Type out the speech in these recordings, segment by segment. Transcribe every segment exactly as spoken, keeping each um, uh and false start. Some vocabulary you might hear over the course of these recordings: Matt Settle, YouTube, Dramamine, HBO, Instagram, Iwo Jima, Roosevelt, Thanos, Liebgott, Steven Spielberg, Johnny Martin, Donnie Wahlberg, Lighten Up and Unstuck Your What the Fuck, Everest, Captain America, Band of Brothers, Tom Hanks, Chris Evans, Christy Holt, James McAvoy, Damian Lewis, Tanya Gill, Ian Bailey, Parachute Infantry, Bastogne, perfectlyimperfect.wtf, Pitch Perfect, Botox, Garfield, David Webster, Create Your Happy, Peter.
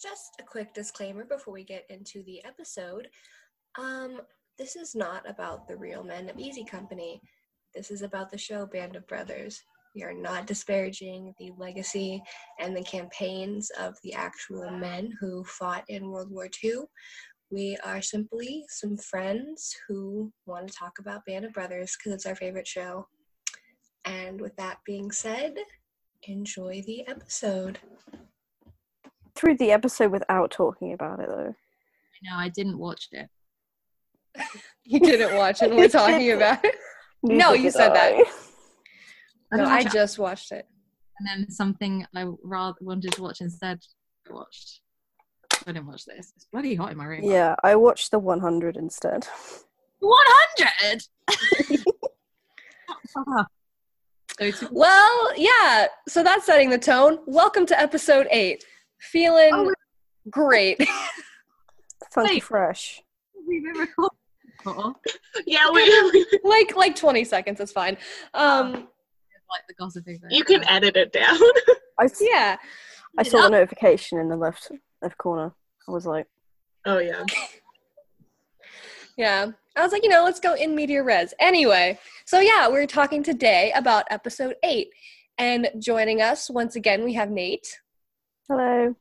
just a quick disclaimer before we get into the episode. Um, this is not about the real men of Easy Company. This is about the show Band of Brothers. We are not disparaging the legacy and the campaigns of the actual men who fought in World War Two. We are simply some friends who want to talk about Band of Brothers because it's our favorite show. And with that being said, enjoy the episode. Through the episode without talking about it, though. No, I didn't watch it. You didn't watch it. We're talking about it. No, you said that. No, I just watched it. And then something I rather wanted to watch instead, I watched. I didn't watch this. It's bloody hot in my room. Yeah, I watched the one hundred instead. one hundred? Well, yeah. So that's setting the tone. Welcome to episode eight. Feeling oh, great. Funky Wait. Fresh. We've been recording before. Yeah, we like like twenty seconds is fine. Um, like the gossiping thing. You can edit it down. I yeah. I saw the notification in the left left corner. I was like, oh yeah. Yeah. I was like, you know, let's go in media res. Anyway, so yeah, we're talking today about episode eight. And joining us once again, we have Nate. Hello.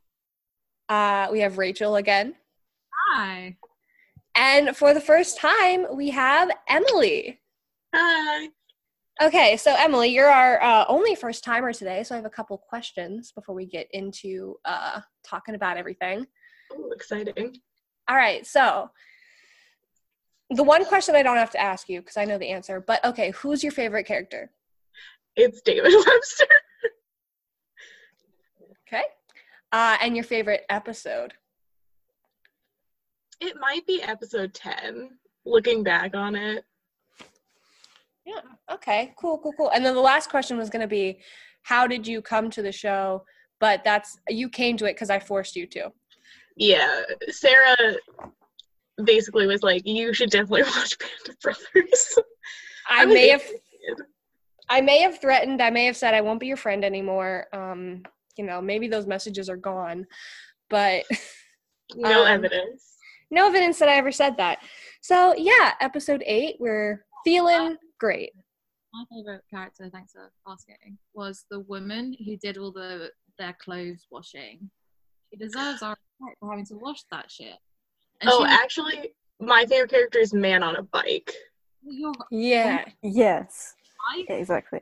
Uh, we have Rachel again. Hi. And for the first time, we have Emily. Hi. Okay, so Emily, you're our uh, only first timer today, so I have a couple questions before we get into uh, talking about everything. Oh, exciting. All right, so the one question I don't have to ask you, because I know the answer, but okay, who's your favorite character? It's David Webster. Okay. Uh, and your favorite episode? It might be episode ten, looking back on it. Yeah, okay, cool, cool, cool. And then the last question was going to be, how did you come to the show? But that's, you came to it because I forced you to. Yeah, Sarah basically was like, you should definitely watch Band of Brothers. I, I may have I may have threatened, I may have said I won't be your friend anymore. Um, you know, maybe those messages are gone, but no um, evidence. No evidence that I ever said that. So yeah, episode eight, we're feeling great. My favorite character, thanks for asking, was the woman who did all the their clothes washing. She deserves our respect for having to wash that shit. And oh, actually, my favorite character is Man on a Bike. You're, yeah. You're, yes. Bike? Yeah, exactly.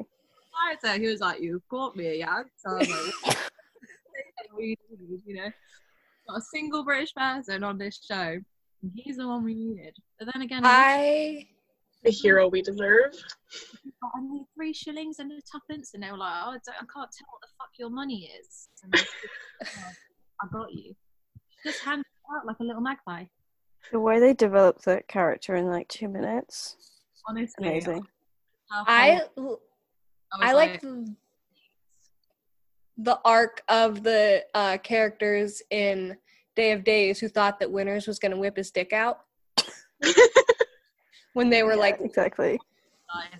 Character who was like, "You caught me, yeah." So I was like, "What do you need?" You know, not a single British person on this show, and he's the one we needed. But then again, I the hero we deserve. I need three shillings and a tuppence, and they were like, "Oh, I, don't, I can't tell what the fuck your money is." And I, was like, oh, I got you. Just hand. Out like a little magpie. The way they developed that character in like two minutes. Honestly. Amazing. I I, I like the, the arc of the uh, characters in Day of Days who thought that Winters was going to whip his dick out. When they were yeah, like... Exactly.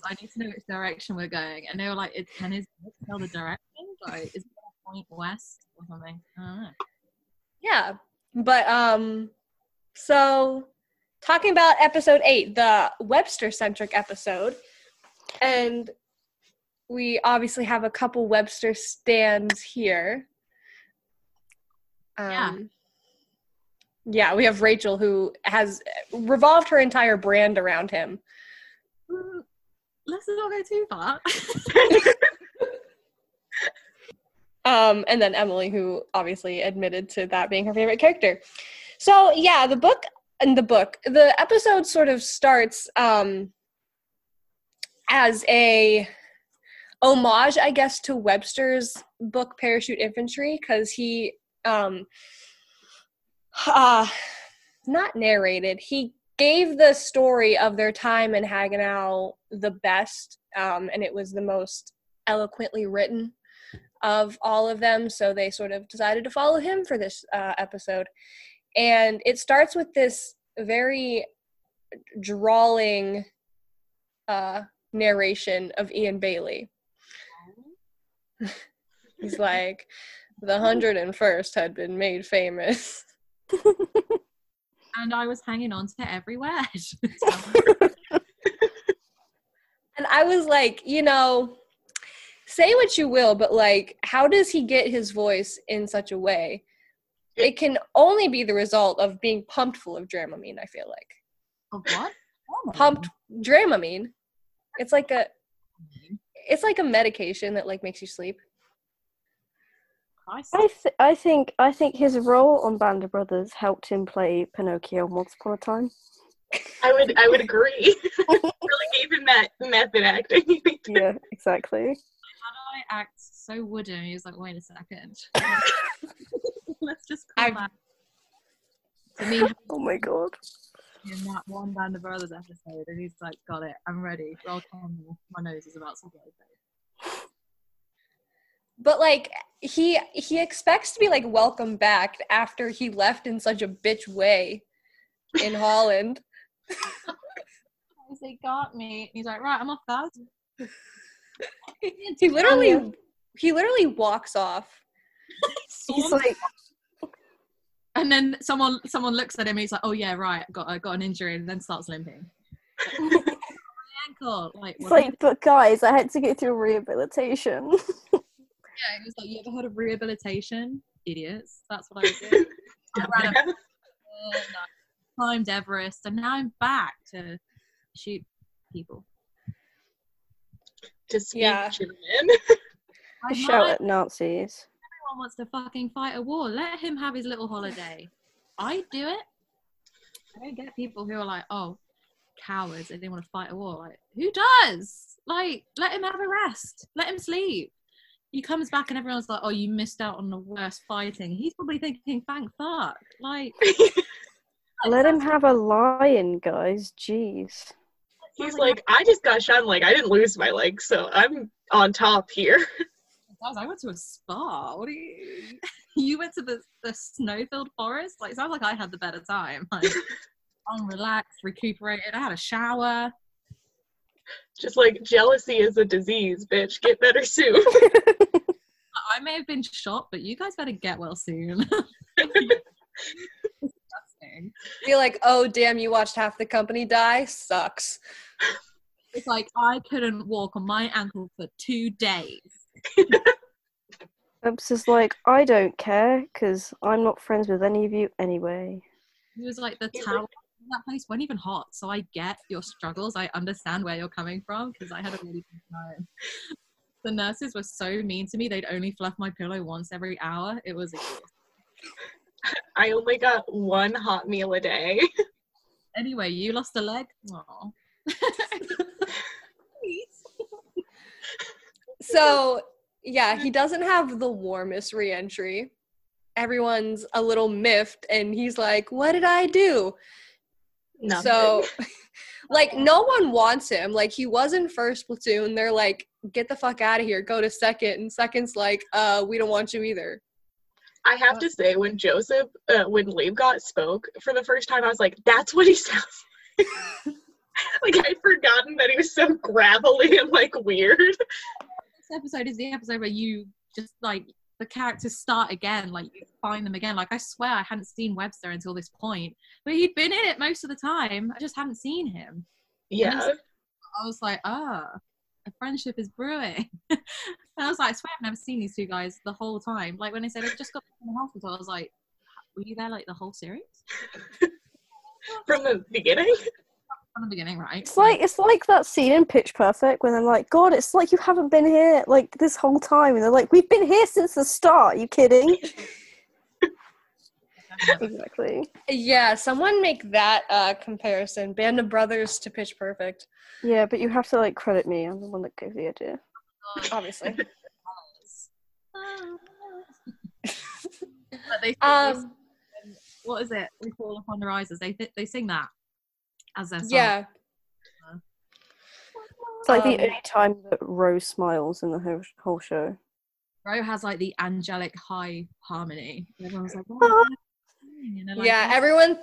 I need to know which direction we're going. And they were like, it's can his dick tell the direction? Like, is it point west or something? I don't know. Yeah. But, um, so, talking about episode eight, the Webster-centric episode, and we obviously have a couple Webster stands here. Um, yeah. Yeah, we have Rachel, who has revolved her entire brand around him. Let's not go too far. Um, and then Emily, who obviously admitted to that being her favorite character. So, yeah, the book and the book, the episode sort of starts um, as a homage, I guess, to Webster's book, Parachute Infantry, because he, um, uh, not narrated, he gave the story of their time in Hagenau the best, um, and it was the most eloquently written of all of them, so they sort of decided to follow him for this uh, episode. And it starts with this very drawling uh, narration of Ian Bailey. He's like, the hundred and first had been made famous. And I was hanging on to every word. And I was like, you know, say what you will, but like, how does he get his voice in such a way? It can only be the result of being pumped full of Dramamine, I feel like. Of what? Oh, pumped Dramamine. It's like a, it's like a medication that like makes you sleep. I th- I think I think his role on Band of Brothers helped him play Pinocchio once upon a time. I would I would agree. Really gave him that method acting. Yeah, exactly. How do I act so wooden? He was like, wait a second. Let's just come back. To me, oh my god. In that one Band of Brothers episode, and he's like, got it, I'm ready. Roll camera. My nose is about to go. But like he he expects to be like welcomed back after he left in such a bitch way in Holland. They got me. He's like, right, I'm off that. He literally he literally walks off. He's like, and then someone someone looks at him. And he's like, oh yeah, right. I got I got an injury, and then starts limping. My ankle. Like, it's like, but guys, I had to go through rehabilitation. Yeah, it was like, you ever heard of rehabilitation? Idiots. That's what I was doing. I ran up, uh, climbed Everest, and now I'm back to shoot people. To speak yeah. children. I shout at Nazis. Everyone wants to fucking fight a war. Let him have his little holiday. I do it. I don't get people who are like, oh, cowards, they didn't want to fight a war. Like, who does? Like, let him have a rest. Let him sleep. He comes back and everyone's like, oh, you missed out on the worst fighting. He's probably thinking, thank fuck. Like, let him have a lion, guys. Jeez. He's like, I just got shot. I'm like, I didn't lose my leg, so I'm on top here. Guys, I went to a spa. What do you? You went to the, the snow-filled forest? Like, it sounds like I had the better time. Like, I'm relaxed, recuperated. I had a shower. Just like, jealousy is a disease, bitch. Get better soon. I may have been shot, but you guys better get well soon. Disgusting. You're like, oh, damn, you watched half the company die? Sucks. It's like, I couldn't walk on my ankle for two days. Bubs is like, I don't care, because I'm not friends with any of you anyway. He was like, the towel. That place wasn't even hot, so I get your struggles. I understand where you're coming from, because I had a really good time. The nurses were so mean to me. They'd only fluff my pillow once every hour. It was exhausting. I only got one hot meal a day. Anyway, you lost a leg? Aw. So, yeah, he doesn't have the warmest re-entry. Everyone's a little miffed, and he's like, what did I do? Nothing. So, like, no one wants him. Like, he was in first platoon. They're like, get the fuck out of here. Go to second. And second's like, uh, we don't want you either. I have to say, when Joseph, uh, when Liam got spoke for the first time, I was like, that's what he sounds like. Like, I'd forgotten that he was so gravelly and, like, weird. This episode is the episode where you just, like, the characters start again, like you find them again. Like, I swear I hadn't seen Webster until this point, but he'd been in it most of the time. I just hadn't seen him. Yeah. Was, I was like, ah, oh, a friendship is brewing. And I was like, I swear I've never seen these two guys the whole time. Like, when they said I just got from the hospital, I was like, were you there like the whole series? From the beginning? From the beginning, right? It's like, it's like that scene in Pitch Perfect when they're like, God, it's like you haven't been here like this whole time, and they're like, we've been here since the start, are you kidding? Exactly. Yeah, someone make that uh, comparison, Band of Brothers to Pitch Perfect. Yeah, but you have to like credit me, I'm the one that gave the idea. Obviously. They um, this, what is it? We Fall Upon the Rises, they th- they sing that. As their song. Yeah. It's like um, the only time that Ro smiles in the whole, whole show. Ro has like the angelic high harmony. Everyone's like, oh, like, yeah, oh. everyone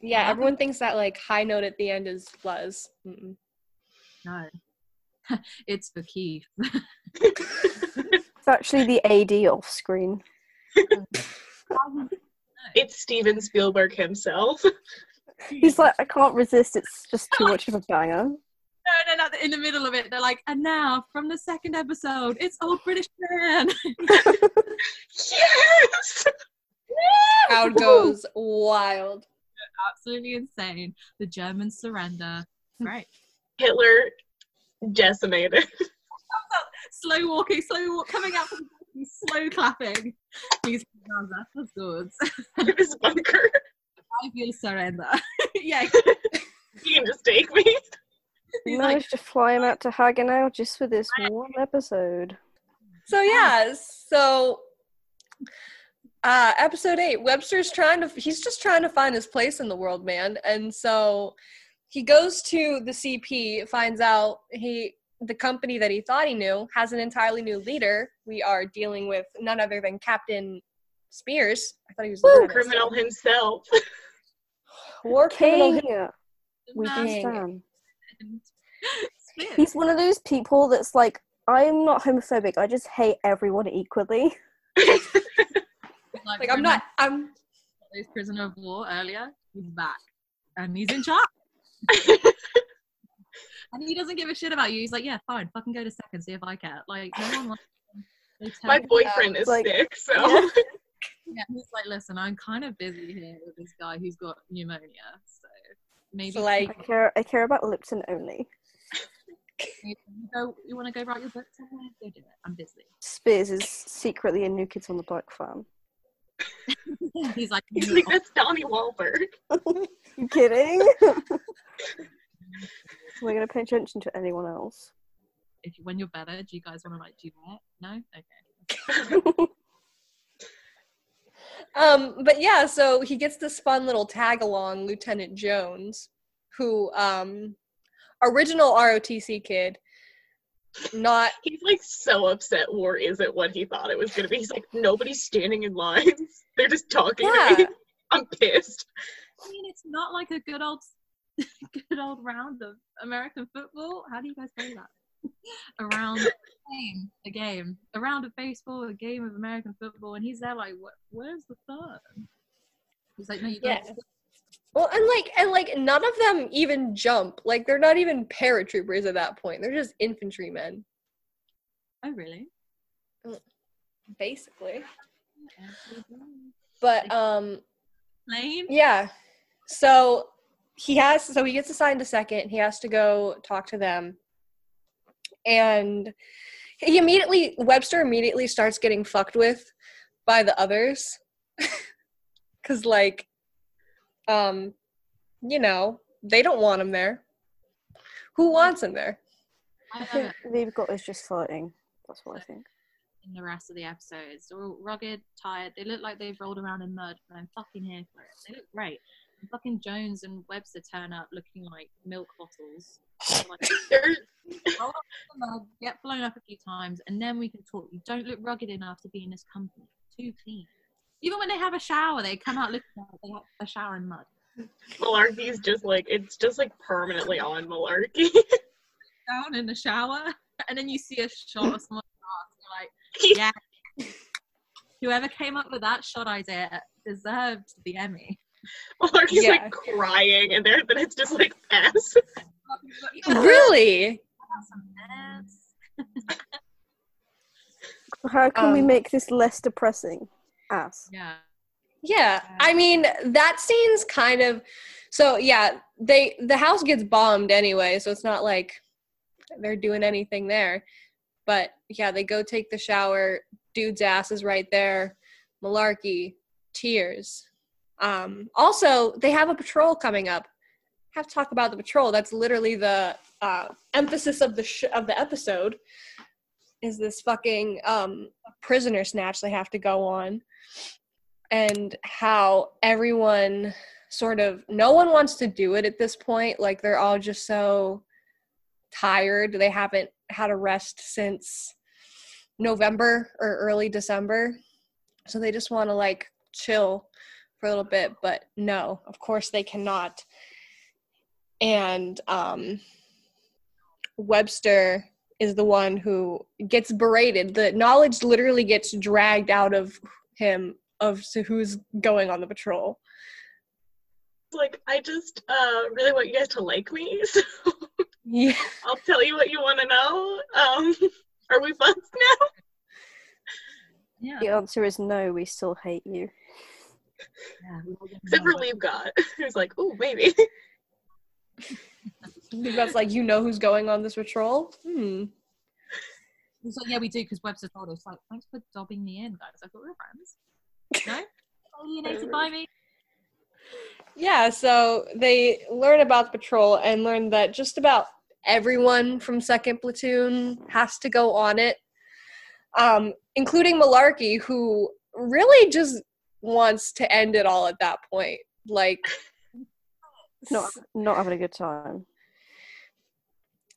yeah, yeah, everyone thinks that like high note at the end is Buzz. Mm-mm. No. It's for Keith. It's actually the A D off screen. It's Steven Spielberg himself. He's like, I can't resist. It's just too much of a banger. No, no, no. In the middle of it, they're like, and now from the second episode, it's Old British Man. Yes! Crowd goes wild. Absolutely insane. The Germans surrender. Right. Hitler decimated. Slow walking, slow walk, coming out from the slow clapping. He's that's good. It was bunker. I will surrender. Yeah. You can just take me. He managed to fly him out to Hagenau just for this one episode. So yeah, so uh, episode eight, Webster's trying to, he's just trying to find his place in the world, man. And so he goes to the C P, finds out he, the company that he thought he knew has an entirely new leader. We are dealing with none other than Captain Spears. I thought he was Woo, the criminal himself. War criminal. We understand. He's one of those people that's like, I'm not homophobic, I just hate everyone equally. Like, like I'm not I'm this prisoner of war earlier, he's back and he's in charge. And he doesn't give a shit about you. He's like, yeah, fine, fucking go to second, see if I care. Like, no one wants to my boyfriend out. Is like, sick, so yeah. Yeah, he's like, listen, I'm kind of busy here with this guy who's got pneumonia, so maybe so, like, I care I care about Lipton only. You, go, you want to go write your book somewhere? Go do it. I'm busy. Spears is secretly a New Kids on the Block fan. He's like, He's like that's Donnie Wahlberg. You kidding? We're going to pay attention to anyone else. If you, when you're better, do you guys want to like do that? No? Okay. Um, but yeah, so he gets this fun little tag along, Lieutenant Jones, who, um, original R O T C kid, not... He's like so upset war isn't what he thought it was going to be. He's like, nobody's standing in lines. They're just talking yeah. to me. I'm pissed. I mean, it's not like a good old, good old round of American football. How do you guys say that? A round... Game, a game, a round of baseball, a game of American football, and he's there like, what, where's the fun? He's like, no, you yeah. don't. Well, and like, and like, none of them even jump. Like, they're not even paratroopers at that point. They're just infantrymen. Oh, really? Basically. But um, plane. Yeah. So he has. So he gets assigned to second. And he has to go talk to them. And he immediately, Webster immediately starts getting fucked with by the others. Because, like, um, you know, they don't want him there. Who wants him there? I think they've got is just flirting. That's what so, I think. In the rest of the episodes, they're all rugged, tired. They look like they've rolled around in mud, but I'm fucking here for it. They look great. And fucking Jones and Webster turn up looking like milk bottles. Get blown up a few times and then we can talk. You don't look rugged enough to be in this company. Too clean. Even when they have a shower, they come out looking like they have a shower in mud. Malarkey's just like, it's just like permanently on Malarkey. Down in the shower, and then you see a shot of someone's ass, and you're like, yeah. Whoever came up with that shot idea deserved the Emmy. Malarkey's yeah. like crying, and there, then it's just like ass. Really? How can um, we make this less depressing? Ass. Yeah. Yeah. I mean, that scene's kind of so. Yeah, they the house gets bombed anyway, so it's not like they're doing anything there. But yeah, they go take the shower. Dude's ass is right there. Malarkey, tears. Um, also, they have a patrol coming up. Have to talk about the patrol. That's literally the uh emphasis of the sh- of the episode is this fucking um prisoner snatch they have to go on, and how everyone sort of no one wants to do it at this point. Like, they're all just so tired. They haven't had a rest since November or early December, so they just want to like chill for a little bit, but no, of course they cannot. And um, Webster is the one who gets berated. The knowledge literally gets dragged out of him of to who's going on the patrol. Like, I just uh, really want you guys to like me, so yeah. I'll tell you what you want to know. Um, are we fucked now? Yeah. The answer is no, we still hate you. Yeah, except for Leave God, who's like, oh, maybe. Leave God's like, you know who's going on this patrol? Hmm. He's like, yeah, we do, because Webster told us, like, thanks for dobbing me in, guys. I thought we were friends. No? Alienated by me? Yeah, so they learn about the patrol and learn that just about everyone from second platoon has to go on it, um, including Malarkey, who really just wants to end it all at that point. Like, not, not having a good time.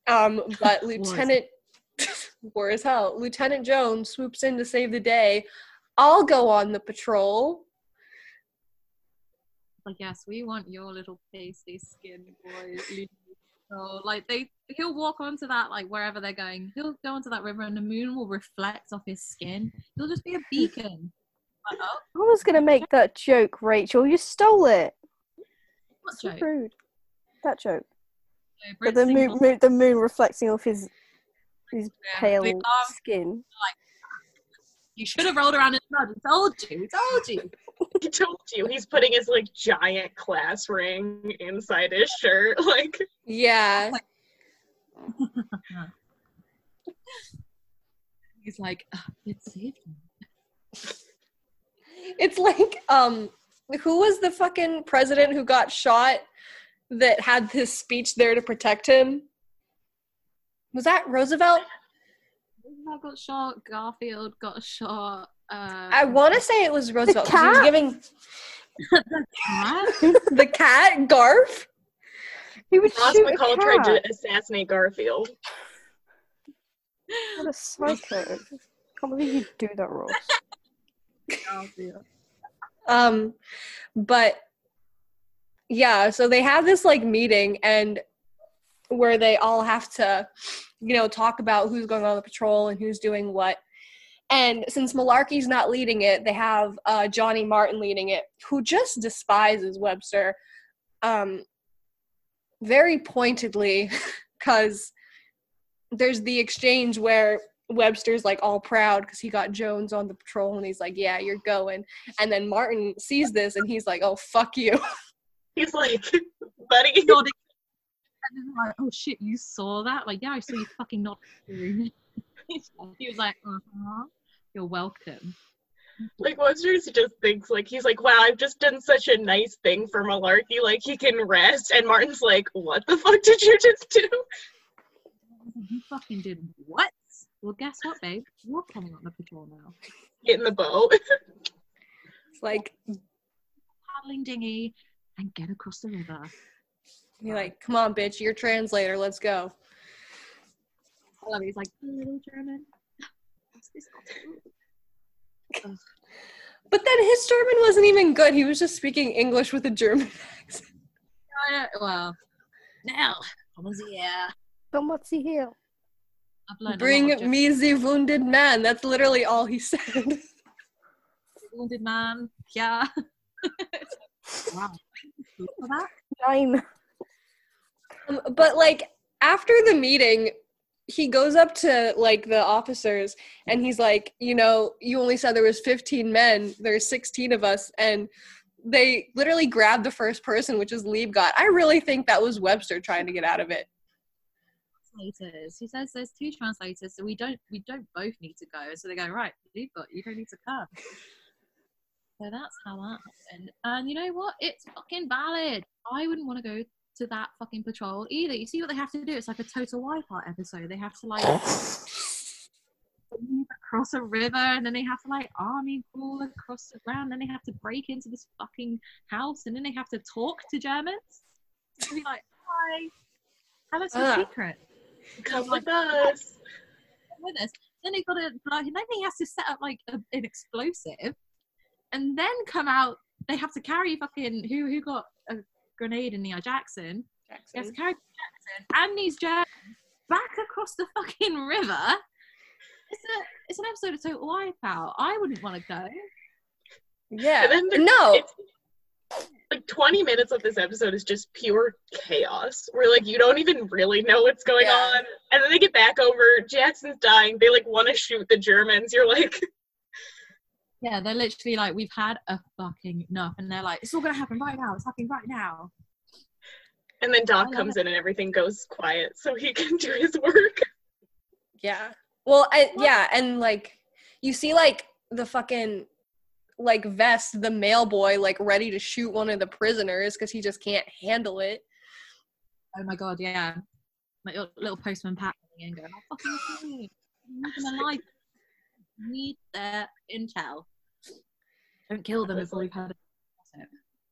Um, but Lieutenant... war as hell. Lieutenant Jones swoops in to save the day. I'll go on the patrol. Like, yes, we want your little pasty skin boy. So, like, they, he'll walk onto that, like, wherever they're going. He'll go onto that river and the moon will reflect off his skin. He'll just be a beacon. Like, oh. I was going to make that joke, Rachel. You stole it. What joke? So rude. That joke. So the, moon, moon, the moon reflecting off his... his pale yeah, skin. Like, you should have rolled around in mud. He told you. He told you. He told you. He's putting his, like, giant class ring inside his shirt. Like, yeah. He's like, oh, it saved me. It's like, um, who was the fucking president who got shot that had his speech there to protect him? Was that Roosevelt? Roosevelt got shot. Garfield got shot. Uh, I want to say it was Roosevelt. The cat? He was giving... the cat? The cat? Garf? He would Ross shoot McCall a cat. Tried to assassinate Garfield. What a psycho. I can't believe you do that, Ross. Garfield. Um, but, yeah, so they have this, like, meeting, and... where they all have to, you know, talk about who's going on the patrol and who's doing what. And since Malarkey's not leading it, they have uh, Johnny Martin leading it, who just despises Webster um, very pointedly, because there's the exchange where Webster's, like, all proud because he got Jones on the patrol, and he's like, yeah, you're going. And then Martin sees this, and he's like, oh, fuck you. He's like, buddy, you're And then like, oh shit, you saw that? Like, yeah, I saw you fucking nod through. He was like, uh-huh, you're welcome. Like, Webster's just thinks, like, he's like, wow, I've just done such a nice thing for Malarkey, like, he can rest. And Martin's like, what the fuck did you just do? You fucking did what? Well, guess what, babe? You're coming on the patrol now. Get in the boat. It's like, paddling dinghy and get across the river. You're like, come on, bitch, you're translator, let's go. I love it. He's like, little German. But then his German wasn't even good. He was just speaking English with a German accent. Uh, well, now, almost here. Come what's he here? Bring me the wounded man. That's literally all he said. Wounded man, yeah. Wow. Nine. Um, but, like, after the meeting, he goes up to, like, the officers, and he's like, you know, you only said there was fifteen men, there's sixteen of us, and they literally grabbed the first person, which is Lieb God. I really think that was Webster trying to get out of it. Translators. He says there's two translators, so we don't we don't both need to go. So they go, right, Lieb God, you don't need to come. So that's how that happened. And you know what? It's fucking valid. I wouldn't want to go to that fucking patrol either. You see what they have to do? It's like a total wipeout episode. They have to, like, cross a river, and then they have to, like, army crawl across the ground, and then they have to break into this fucking house, and then they have to talk to Germans. And be like, hi, tell us your secret. Come with us. Come with us. Then they got to, like, then he has to set up, like, a, an explosive, and then come out. They have to carry fucking who who got a grenade in the Jackson. Jackson. He has to carry Jackson and these Germans back across the fucking river. It's a it's an episode of Total Wipeout. I wouldn't want to go. Yeah. And then the, no. It's, like twenty minutes of this episode is just pure chaos. Where like you don't even really know what's going yeah. on. And then they get back over. Jackson's dying. They like want to shoot the Germans. You're like. Yeah, they're literally like, we've had a fucking enough. And they're like, it's all going to happen right now. It's happening right now. And then Doc comes it. in and everything goes quiet so he can do his work. Yeah. Well, I, yeah. And like, you see like the fucking like vest, the mail boy, like ready to shoot one of the prisoners because he just can't handle it. Oh my God. Yeah. My little, little postman Pat and going, oh, fucking me. I'm not gonna lie. Need their intel. Don't kill them before we've had it.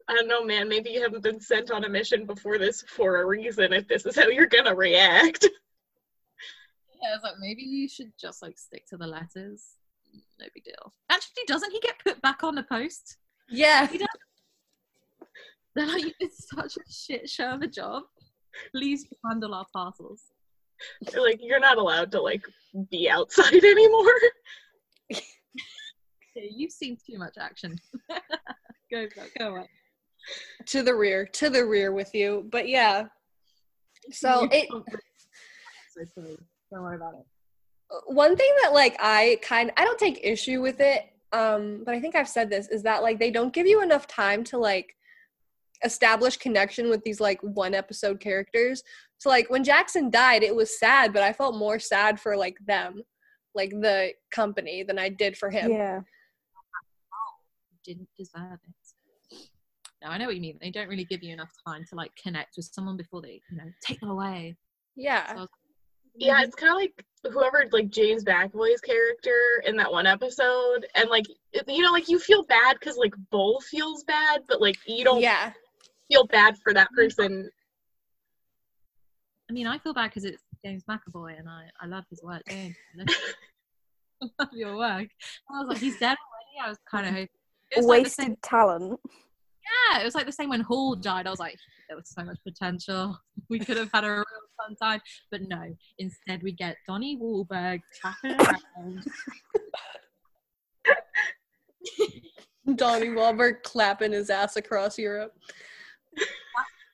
I don't know, man. Maybe you haven't been sent on a mission before this for a reason if this is how you're gonna react. Yeah, I was like, maybe you should just like stick to the letters. No big deal. Actually, doesn't he get put back on the post? Yeah. He does. They're like, you did such a shit show of a job. Please handle our parcels. They're like, you're not allowed to like be outside anymore. You've seen too much action. Go, go, go on. To the rear, to the rear with you. But yeah, so it. Don't worry about it. One thing that like I kind, I don't take issue with it, um, but I think I've said this is that like they don't give you enough time to like establish connection with these like one episode characters. So like when Jackson died, it was sad, but I felt more sad for like them. Like the company than I did for him. Yeah. Didn't deserve it. No, I know what you mean. They don't really give you enough time to like connect with someone before they, you know, take them away. Yeah. So I was, yeah, it's kind of like whoever like James McAvoy's character in that one episode, and like you know, like you feel bad because like Bull feels bad, but like you don't yeah. feel bad for that person. I mean, I feel bad because it's James McAvoy, and I, I love his work. James, I love your work. I was like, he's dead already. I was kind of hoping. Wasted like talent. Yeah, it was like the same when Hall died. I was like, there was so much potential. We could have had a real fun time, but no. Instead, we get Donnie Wahlberg tapping around. Donnie Wahlberg clapping his ass across Europe.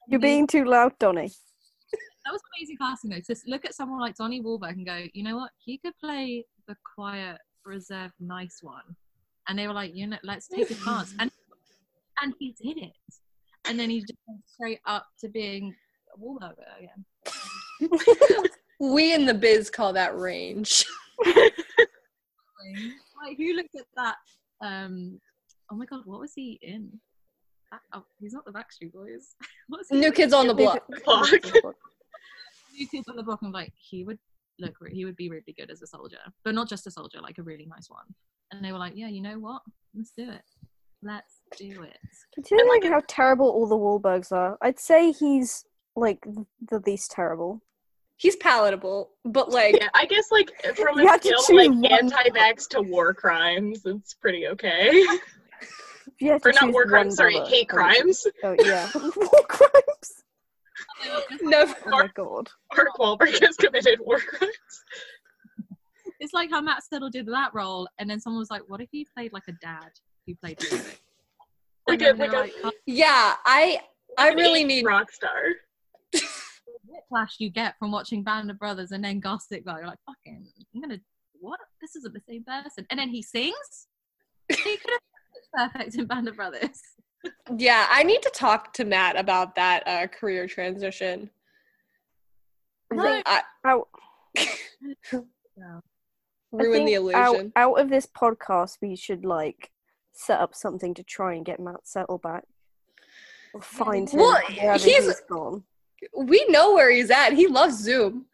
You're being too loud, Donnie. That was amazing casting though, to look at someone like Donnie Wahlberg and go, you know what, he could play the quiet, reserved, nice one. And they were like, you know, let's take a chance. And and he did it. And then he just went straight up to being a Wahlberg again. We in the biz call that range. Like, who looked at that? Um, oh my God, what was he in? That, oh, he's not the Backstreet Boys. What's he New Kids on the Block. New Kids on the Block, and like he would look, he would be really good as a soldier, but not just a soldier, like a really nice one. And they were like, yeah, you know what? Let's do it. Let's do it. Considering like how terrible all the Wahlbergs are, I'd say he's like the least terrible. He's palatable, but like yeah, I guess like from a scale like anti-vax to war crimes, it's pretty okay. Or not war crimes, sorry, hate crimes. Oh yeah, war crimes. No, oh my God. Mark Wahlberg has committed war crimes. It's like how Matt Settle did that role, and then someone was like, "What if he played like a dad who played music?" Like a, like like, a, yeah, I, I really need rock star. The whiplash you get from watching Band of Brothers and then Gossip Girl, you're like, "Fucking, I'm gonna what? This isn't the same person." And then he sings. He could have been perfect in Band of Brothers. Yeah, I need to talk to Matt about that uh, career transition. No. I, out, no. Ruin the illusion. Out, out of this podcast, we should like set up something to try and get Matt Settle back. Or find him. Well, he's, he's gone. We know where he's at. He loves Zoom.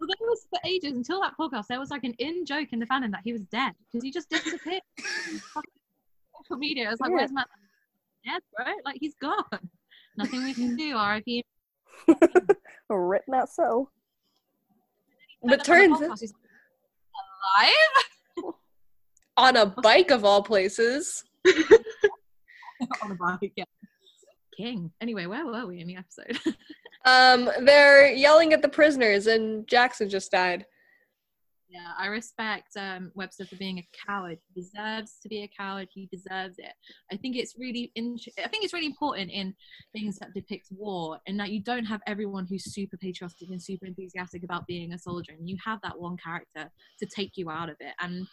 Well, that was for ages until that podcast. There was like an in joke in the fandom that he was dead because he just disappeared. Media. I was like, yeah. Where's Matt? Yeah, bro. Like, he's gone. Nothing we can do, R I P. Rip Matt Settle. But turns out he's alive? On a bike, of all places. On a bike, yeah. King. Anyway, where were we in the episode? um, They're yelling at the prisoners, and Jackson just died. Yeah, I respect um, Webster for being a coward. He deserves to be a coward. He deserves it. I think it's really, in- I think it's really important in things that depict war, and that you don't have everyone who's super patriotic and super enthusiastic about being a soldier, and you have that one character to take you out of it. And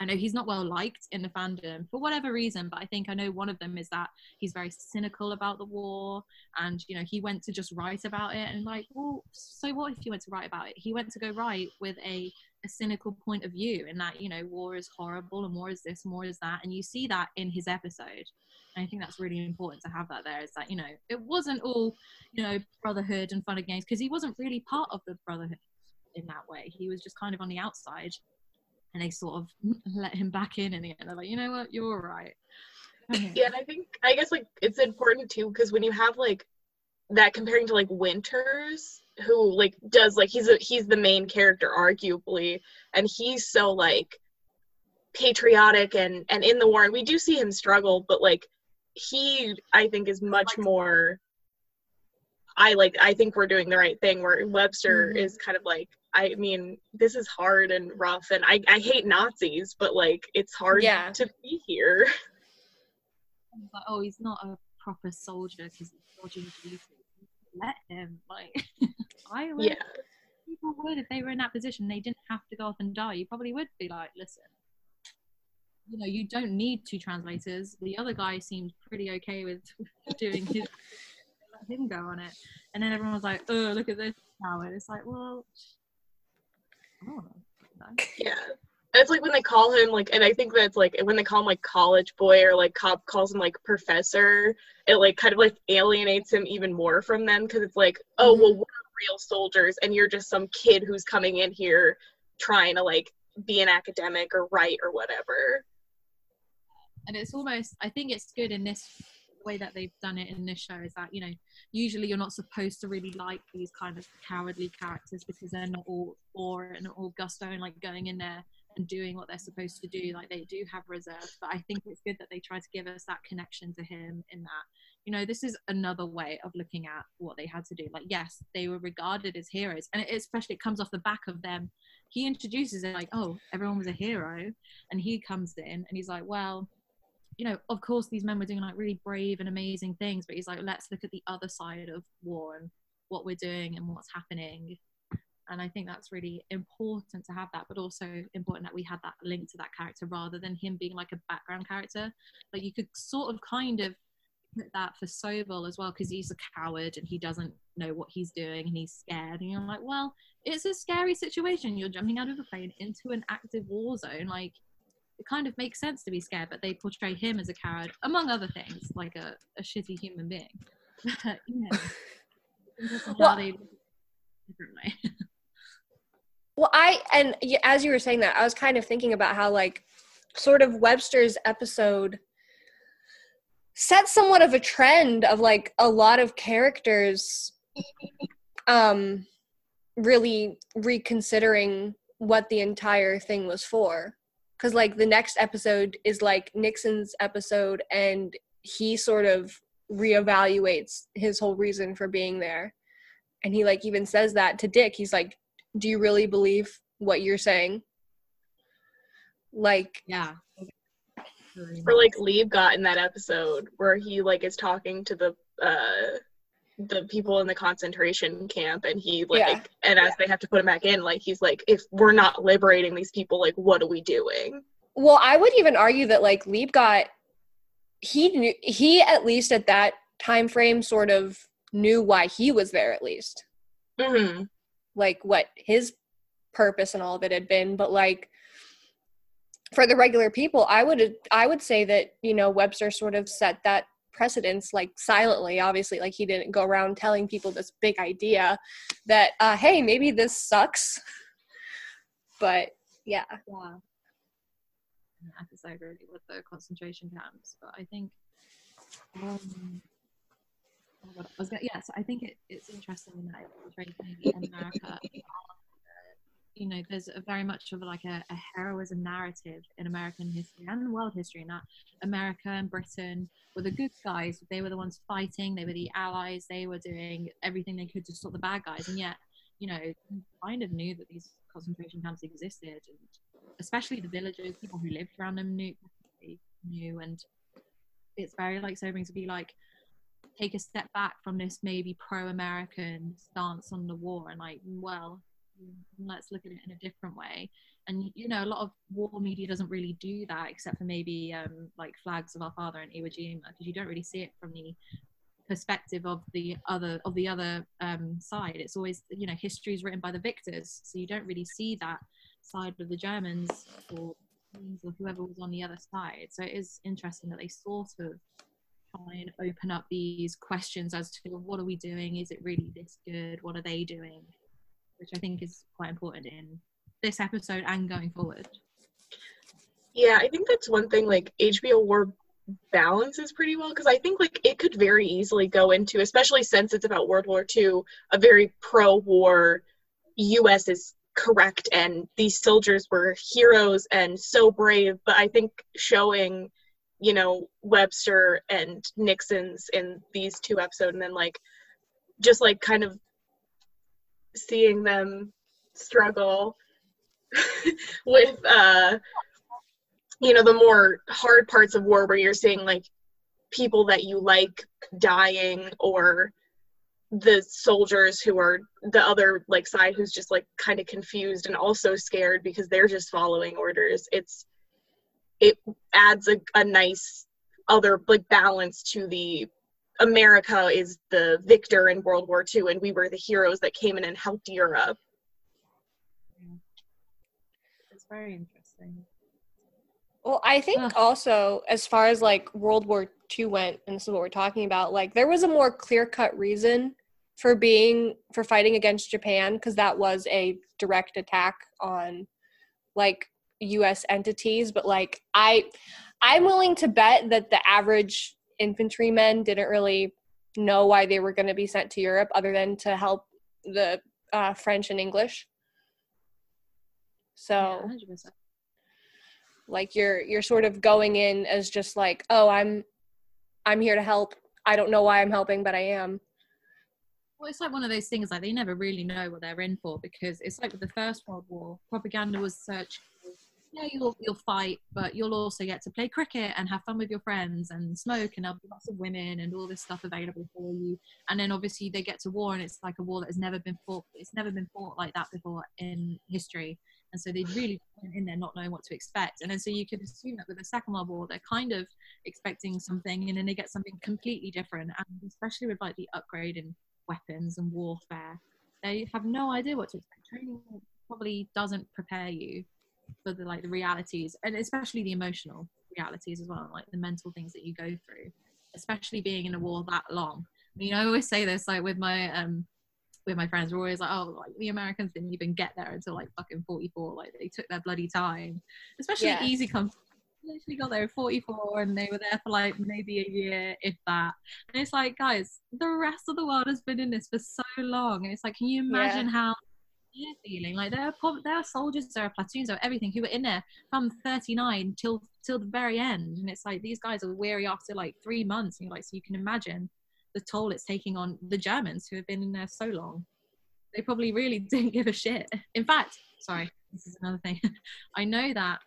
I know he's not well liked in the fandom for whatever reason, but I think I know one of them is that he's very cynical about the war, and you know, he went to just write about it, and like, well, so what if you went to write about it? He went to go write with a, a cynical point of view, and that, you know, war is horrible and war is this, war is that, and you see that in his episode. And I think that's really important to have that there, is that, you know, it wasn't all, you know, brotherhood and fun and games, because he wasn't really part of the brotherhood in that way. He was just kind of on the outside. And they sort of let him back in in the end. They're like, you know what, you're all right. Okay. Yeah, and I think, I guess, like, it's important, too, because when you have, like, that comparing to, like, Winters, who, like, does, like, he's a, he's the main character, arguably, and he's so, like, patriotic and, and in the war, and we do see him struggle, but, like, he, I think, is much more, I, like, I think we're doing the right thing, where Webster mm-hmm. is kind of, like, I mean, this is hard and rough, and I, I hate Nazis, but, like, it's hard yeah. to be here. But, oh, he's not a proper soldier because he's dodging duty. Let him, like, I would. Yeah. People would, if they were in that position, they didn't have to go off and die. You probably would be like, listen, you know, you don't need two translators. The other guy seemed pretty okay with doing his, let him go on it. And then everyone was like, oh, look at this power. It's like, well... Oh, nice. Yeah, and it's like when they call him like, and I think that's like when they call him like college boy, or like cop calls him like professor, it like kind of like alienates him even more from them, because it's like, oh mm-hmm. well, we're real soldiers and you're just some kid who's coming in here trying to like be an academic or write or whatever. And it's almost, I think it's good in this way that they've done it in this show, is that, you know, usually you're not supposed to really like these kind of cowardly characters, because they're not all or and all gusto and like going in there and doing what they're supposed to do. Like, they do have reserves, but I think it's good that they try to give us that connection to him, in that, you know, this is another way of looking at what they had to do. Like, yes, they were regarded as heroes, and it, especially it comes off the back of them. He introduces it like, oh, everyone was a hero, and he comes in and he's like, well, you know, of course these men were doing like really brave and amazing things, but he's like, let's look at the other side of war and what we're doing and what's happening. And I think that's really important to have that, but also important that we had that link to that character, rather than him being like a background character. Like, you could sort of kind of put that for Sobel as well, because he's a coward and he doesn't know what he's doing and he's scared, and you're like, well, it's a scary situation, you're jumping out of a plane into an active war zone, like, it kind of makes sense to be scared. But they portray him as a coward, among other things, like a, a shitty human being. But, you know, well, they... well, I, and as you were saying that, I was kind of thinking about how, like, sort of Webster's episode set somewhat of a trend of, like, a lot of characters um, really reconsidering what the entire thing was for. Because, like, the next episode is, like, Nixon's episode, and he sort of reevaluates his whole reason for being there. And he, like, even says that to Dick. He's like, do you really believe what you're saying? Like... Yeah. Or, like, Lee got in that episode where he, like, is talking to the uh, the people in the concentration camp, and he, like... Yeah. And as they have to put him back in, like, he's like, if we're not liberating these people, like, what are we doing? Well, I would even argue that, like, Liebgott, he knew, he at least at that time frame sort of knew why he was there, at least. Mm-hmm. Like, what his purpose and all of it had been. But, like, for the regular people, I would, I would say that, you know, Webster sort of set that precedence, like, silently, obviously. Like, he didn't go around telling people this big idea that uh hey, maybe this sucks. But yeah yeah I disagree really with the concentration camps, but I think um oh God, I was gonna, yeah so I think it, it's interesting that it's very in America. You know, there's a very much of like a, a heroism narrative in American history and world history, and that America and Britain were the good guys. They were the ones fighting. They were the allies. They were doing everything they could to stop the bad guys. And yet you know, kind of knew that these concentration camps existed, and especially the villagers, people who lived around them knew, knew and it's very like sobering to be like, take a step back from this maybe pro-American stance on the war and like, well, let's look at it in a different way. And you know, a lot of war media doesn't really do that, except for maybe um like Flags of Our Father and Iwo Jima, because you don't really see it from the perspective of the other of the other um side. It's always, you know, history is written by the victors, so you don't really see that side of the Germans or or whoever was on the other side. So it is interesting that they sort of try and open up these questions as to, what are we doing? Is it really this good? What are they doing? Which I think is quite important in this episode and going forward. Yeah, I think that's one thing, like, H B O War balances pretty well, because I think, like, it could very easily go into, especially since it's about World War Two, a very pro-war U S is correct and these soldiers were heroes and so brave, but I think showing, you know, Webster and Nixon's in these two episodes, and then like just like kind of seeing them struggle with uh you know, the more hard parts of war, where you're seeing like people that you like dying, or the soldiers who are the other like side who's just like kind of confused and also scared because they're just following orders. It's it adds a, a nice other like balance to the America is the victor in World War Two, and we were the heroes that came in and helped Europe. It's very interesting. Well, I think Ugh. also, as far as like World War Two went, and this is what we're talking about, like there was a more clear-cut reason for being for fighting against Japan, because that was a direct attack on like U S entities. But like I I'm willing to bet that the average infantrymen didn't really know why they were going to be sent to Europe, other than to help the uh, French and English. So yeah, one hundred percent. Like you're you're sort of going in as just like, oh, I'm I'm here to help. I don't know why I'm helping, but I am. Well, it's like one of those things, like they never really know what they're in for, because it's like with the First World War, propaganda was such, yeah, you'll you'll fight, but you'll also get to play cricket and have fun with your friends and smoke, and there'll be lots of women and all this stuff available for you. And then obviously they get to war, and it's like a war that has never been fought. It's never been fought like that before in history. And so they really went in there not knowing what to expect. And then so you could assume that with the Second World War, they're kind of expecting something, and then they get something completely different. And especially with like the upgrade in weapons and warfare, they have no idea what to expect. Training probably doesn't prepare you for the like the realities, and especially the emotional realities as well, like the mental things that you go through, especially being in a war that long. I mean, I always say this, like with my... um. with my friends, were always like, oh, like the Americans didn't even get there until like fucking forty-four, like they took their bloody time, especially yeah. Easy Company literally got there at forty-four, and they were there for like maybe a year, if that. And it's like, guys, the rest of the world has been in this for so long, and it's like, can you imagine yeah. how they're feeling? Like there are pop- there are soldiers, there are platoons, there are everything who were in there from thirty-nine till till the very end, and it's like these guys are weary after like three months, and you're like, so you can imagine the toll it's taking on the Germans who have been in there so long. They probably really didn't give a shit. In fact, sorry, this is another thing. I know that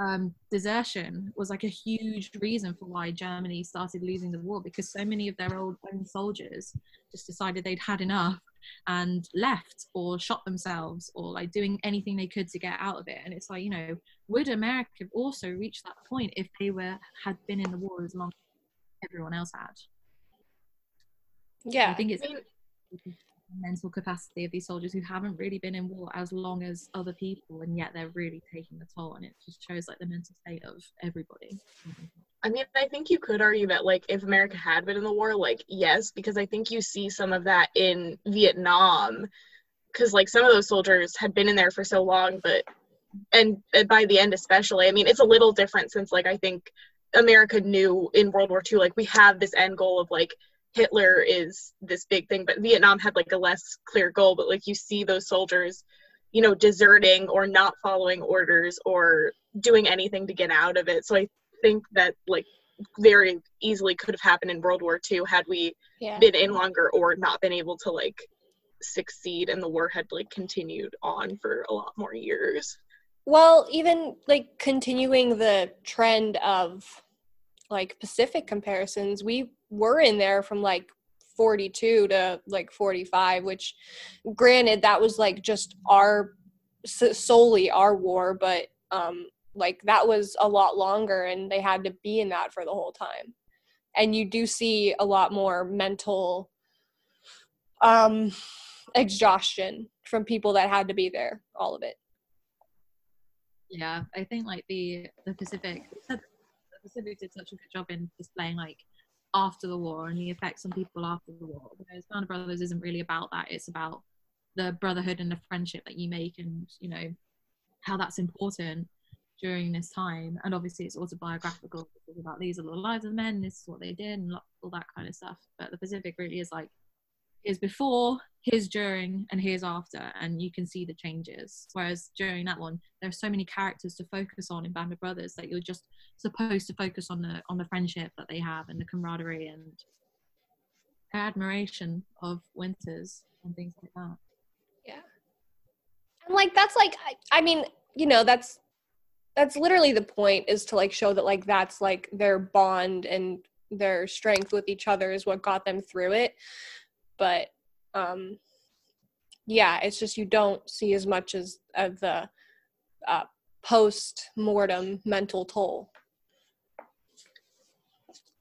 um, desertion was like a huge reason for why Germany started losing the war, because so many of their old own soldiers just decided they'd had enough and left, or shot themselves, or like doing anything they could to get out of it. And it's like, you know, would America have also reached that point if they were had been in the war as long as everyone else had? Yeah, I think it's I mean, the mental capacity of these soldiers who haven't really been in war as long as other people, and yet they're really taking the toll, and it just shows like the mental state of everybody. I mean, I think you could argue that like if America had been in the war, like yes, because I think you see some of that in Vietnam, because like some of those soldiers had been in there for so long, but and, and by the end especially, I mean, it's a little different since like I think America knew in World War Two, like we have this end goal of like Hitler is this big thing, but Vietnam had like a less clear goal, but like you see those soldiers, you know, deserting or not following orders or doing anything to get out of it. So I think that like very easily could have happened in World War Two had we yeah. been in longer or not been able to like succeed, and the war had like continued on for a lot more years. Well, even like continuing the trend of like Pacific comparisons, we were in there from like forty-two to like forty-five, which granted that was like just our solely our war, but um like that was a lot longer, and they had to be in that for the whole time. And you do see a lot more mental um exhaustion from people that had to be there, all of it. Yeah, I think like the the Pacific the Pacific did such a good job in displaying like after the war and the effects on people after the war, whereas Band of Brothers isn't really about that. It's about the brotherhood and the friendship that you make, and you know how that's important during this time. And obviously it's autobiographical, it's about these are the lives of men, this is what they did, and all that kind of stuff. But the Pacific really is like, here's before, here's during, and here's after, and you can see the changes. Whereas during that one, there are so many characters to focus on in Band of Brothers that you're just supposed to focus on the on the friendship that they have, and the camaraderie and their admiration of Winters and things like that. Yeah, and like that's like I, I mean, you know, that's that's literally the point, is to like show that like that's like their bond and their strength with each other is what got them through it. But um yeah, it's just you don't see as much as of the uh post-mortem mental toll.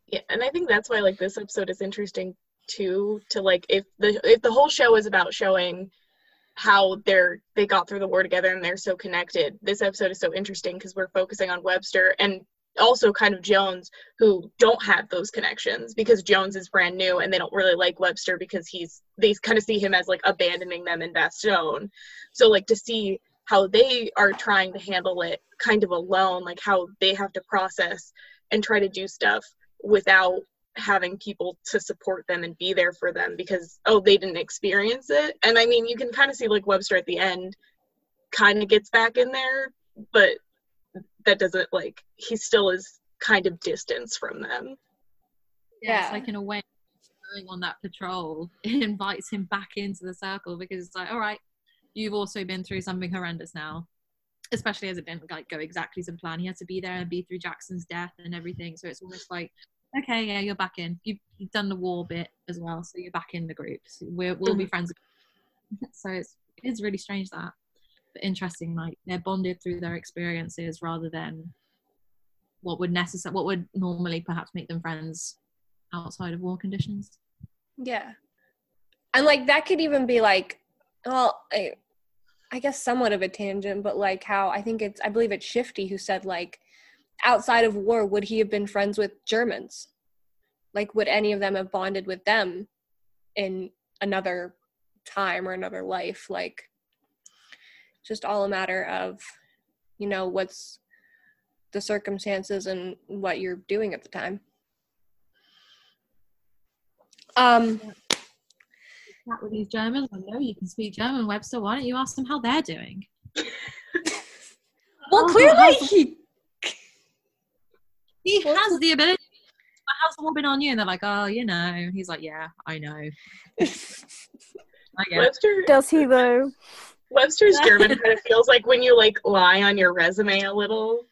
Yeah, and I think that's why like this episode is interesting too, to like if the if the whole show is about showing how they're they got through the war together and they're so connected, this episode is so interesting because we're focusing on Webster and also kind of Jones, who don't have those connections because Jones is brand new, and they don't really like Webster because he's they kind of see him as like abandoning them in Bastogne. So like to see how they are trying to handle it kind of alone, like how they have to process and try to do stuff without having people to support them and be there for them because, oh, they didn't experience it. And I mean, you can kind of see like Webster at the end kind of gets back in there, but that doesn't like, he still is kind of distance from them. Yeah, it's like in a way going on that patrol, it invites him back into the circle because it's like, all right, you've also been through something horrendous now, especially as it didn't like go exactly to plan. He had to be there and be through Jackson's death and everything. So it's almost like, okay, yeah, you're back in. You've, you've done the war bit as well, so you're back in the group. So we're, we'll be friends. So it's it's really strange that, but interesting. Like they're bonded through their experiences rather than what would necessar- what would normally perhaps make them friends outside of war conditions. Yeah, and like that could even be like, well, I, I guess somewhat of a tangent, but like how I think it's I believe it's Shifty who said like, outside of war, would he have been friends with Germans? Like, would any of them have bonded with them in another time or another life? Like, just all a matter of, you know, what's the circumstances and what you're doing at the time. Um, chat with these Germans. I know you can speak German, Webster. Why don't you ask them how they're doing? Well, clearly he. He has the ability. How's the war been on you? And they're like, oh, you know. He's like, yeah, I know. I Webster, does he though? Webster's German kind of feels like when you like lie on your resume a little.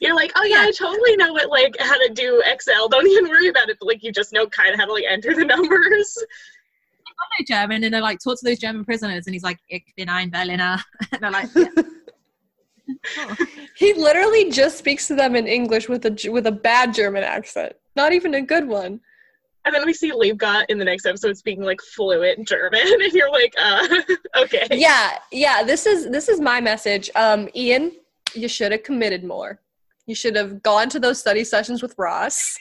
You're like, oh yeah, yeah, I totally know what like how to do Excel. Don't even worry about it. But, like you just know kind of how to like enter the numbers. I know German, and they're like, talk to those German prisoners, and he's like, ich bin ein Berliner, and they're like. Yeah. Oh. He literally just speaks to them in English with a with a bad German accent, not even a good one. And then we see Liebgott in the next episode speaking like fluent German, and you're like, uh, okay. Yeah, yeah. This is this is my message, um, Ian. You should have committed more. You should have gone to those study sessions with Ross.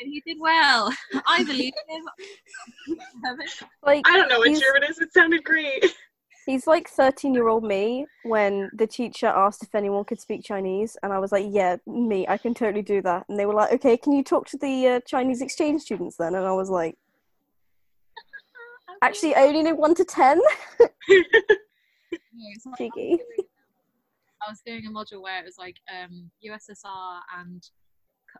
He did well. I believe him. Like, I don't know what German is. It sounded great. He's like thirteen-year-old me when the teacher asked if anyone could speak Chinese, and I was like, yeah, me, I can totally do that. And they were like, okay, can you talk to the uh, Chinese exchange students then? And I was like, actually, I only know one to ten. Jiggy. I was doing a module where it was like um, U S S R and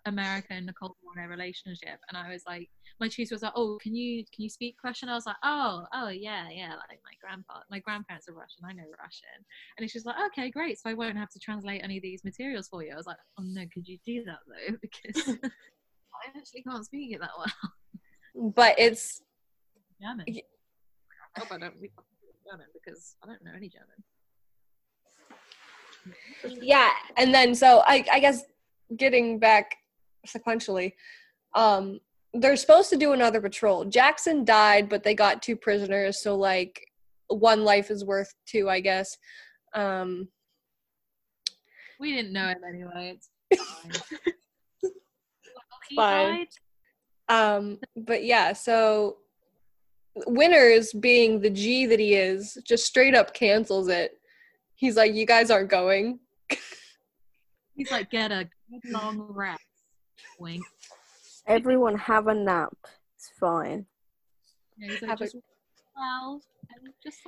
America and Nicole were in a relationship, and I was like, my tutor was like, oh, can you can you speak Russian? I was like, oh, oh yeah, yeah, like my grandpa, my grandparents are Russian, I know Russian. And she's like, okay, great, so I won't have to translate any of these materials for you. I was like, oh no, could you do that though? Because I actually can't speak it that well. But it's German. Yeah. I hope I don't speak German because I don't know any German. Yeah, and then so I, I guess getting back sequentially, um, they're supposed to do another patrol. Jackson died, but they got two prisoners, so like one life is worth two, I guess. Um, we didn't know him anyway. It's fine. Well, he fine. Died. Um, but yeah, so Winters, being the G that he is, just straight up cancels it. He's like, you guys aren't going. He's like, get a good long rest. Wink. Everyone have a nap. It's fine. Yeah, he's like, just, a- well, and just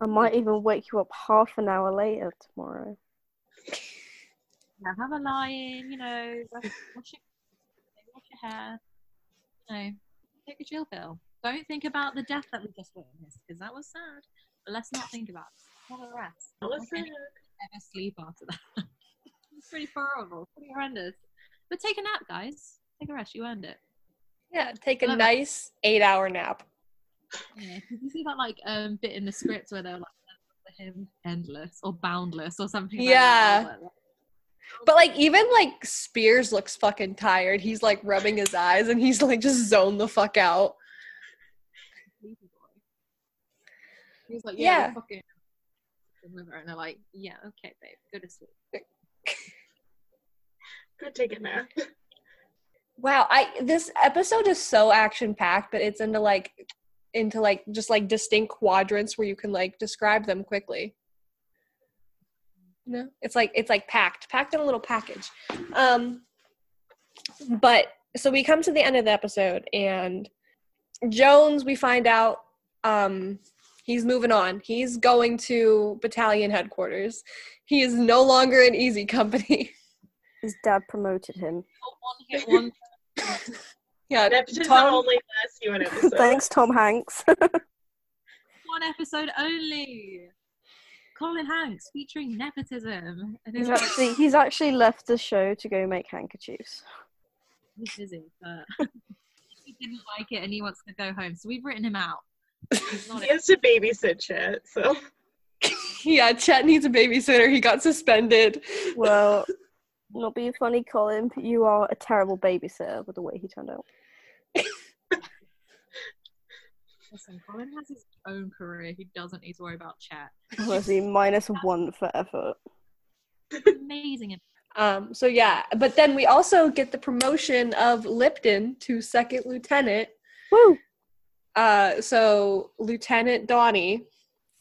I might even wake you up half an hour later tomorrow. Yeah, have a lie in, you know, wash your, wash your hair, you know, take a chill pill. Don't think about the death that we just witnessed, because that was sad. But let's not think about it. Have a rest. I don't think ever sleep after that. It's pretty horrible, pretty horrendous. But take a nap, guys. Take a rest. You earned it. Yeah, take a nice eight-hour nap. Yeah, you see that like um bit in the script where they're like for him endless or boundless or something. Yeah. Like that. But like even like Spears looks fucking tired. He's like rubbing his eyes and he's like just zoned the fuck out. He's like, yeah, yeah. fucking. And they're like, yeah, okay, babe, go to sleep. Go take a nap. Wow, I this episode is so action packed, but it's into like, into like just like distinct quadrants where you can like describe them quickly. No, it's like it's like packed, packed in a little package. Um, but so we come to the end of the episode, and Jones, we find out. Um, He's moving on. He's going to battalion headquarters. He is no longer in Easy Company. His dad promoted him. Yeah, Tom... only lasts you an episode. Thanks, Tom Hanks. One episode only. Colin Hanks featuring nepotism. And he's, actually, he's actually left the show to go make handkerchiefs. He's busy, but he didn't like it and he wants to go home. So we've written him out. He has to babysit Chet, so yeah, Chet needs a babysitter. He got suspended. Well, not being funny, Colin, but you are a terrible babysitter with the way he turned out. Listen, Colin has his own career. He doesn't need to worry about Chet. Honestly, minus one for effort. Amazing. Um. So yeah, but then we also get the promotion of Lipton to second lieutenant. Woo. Uh, so Lieutenant Donnie.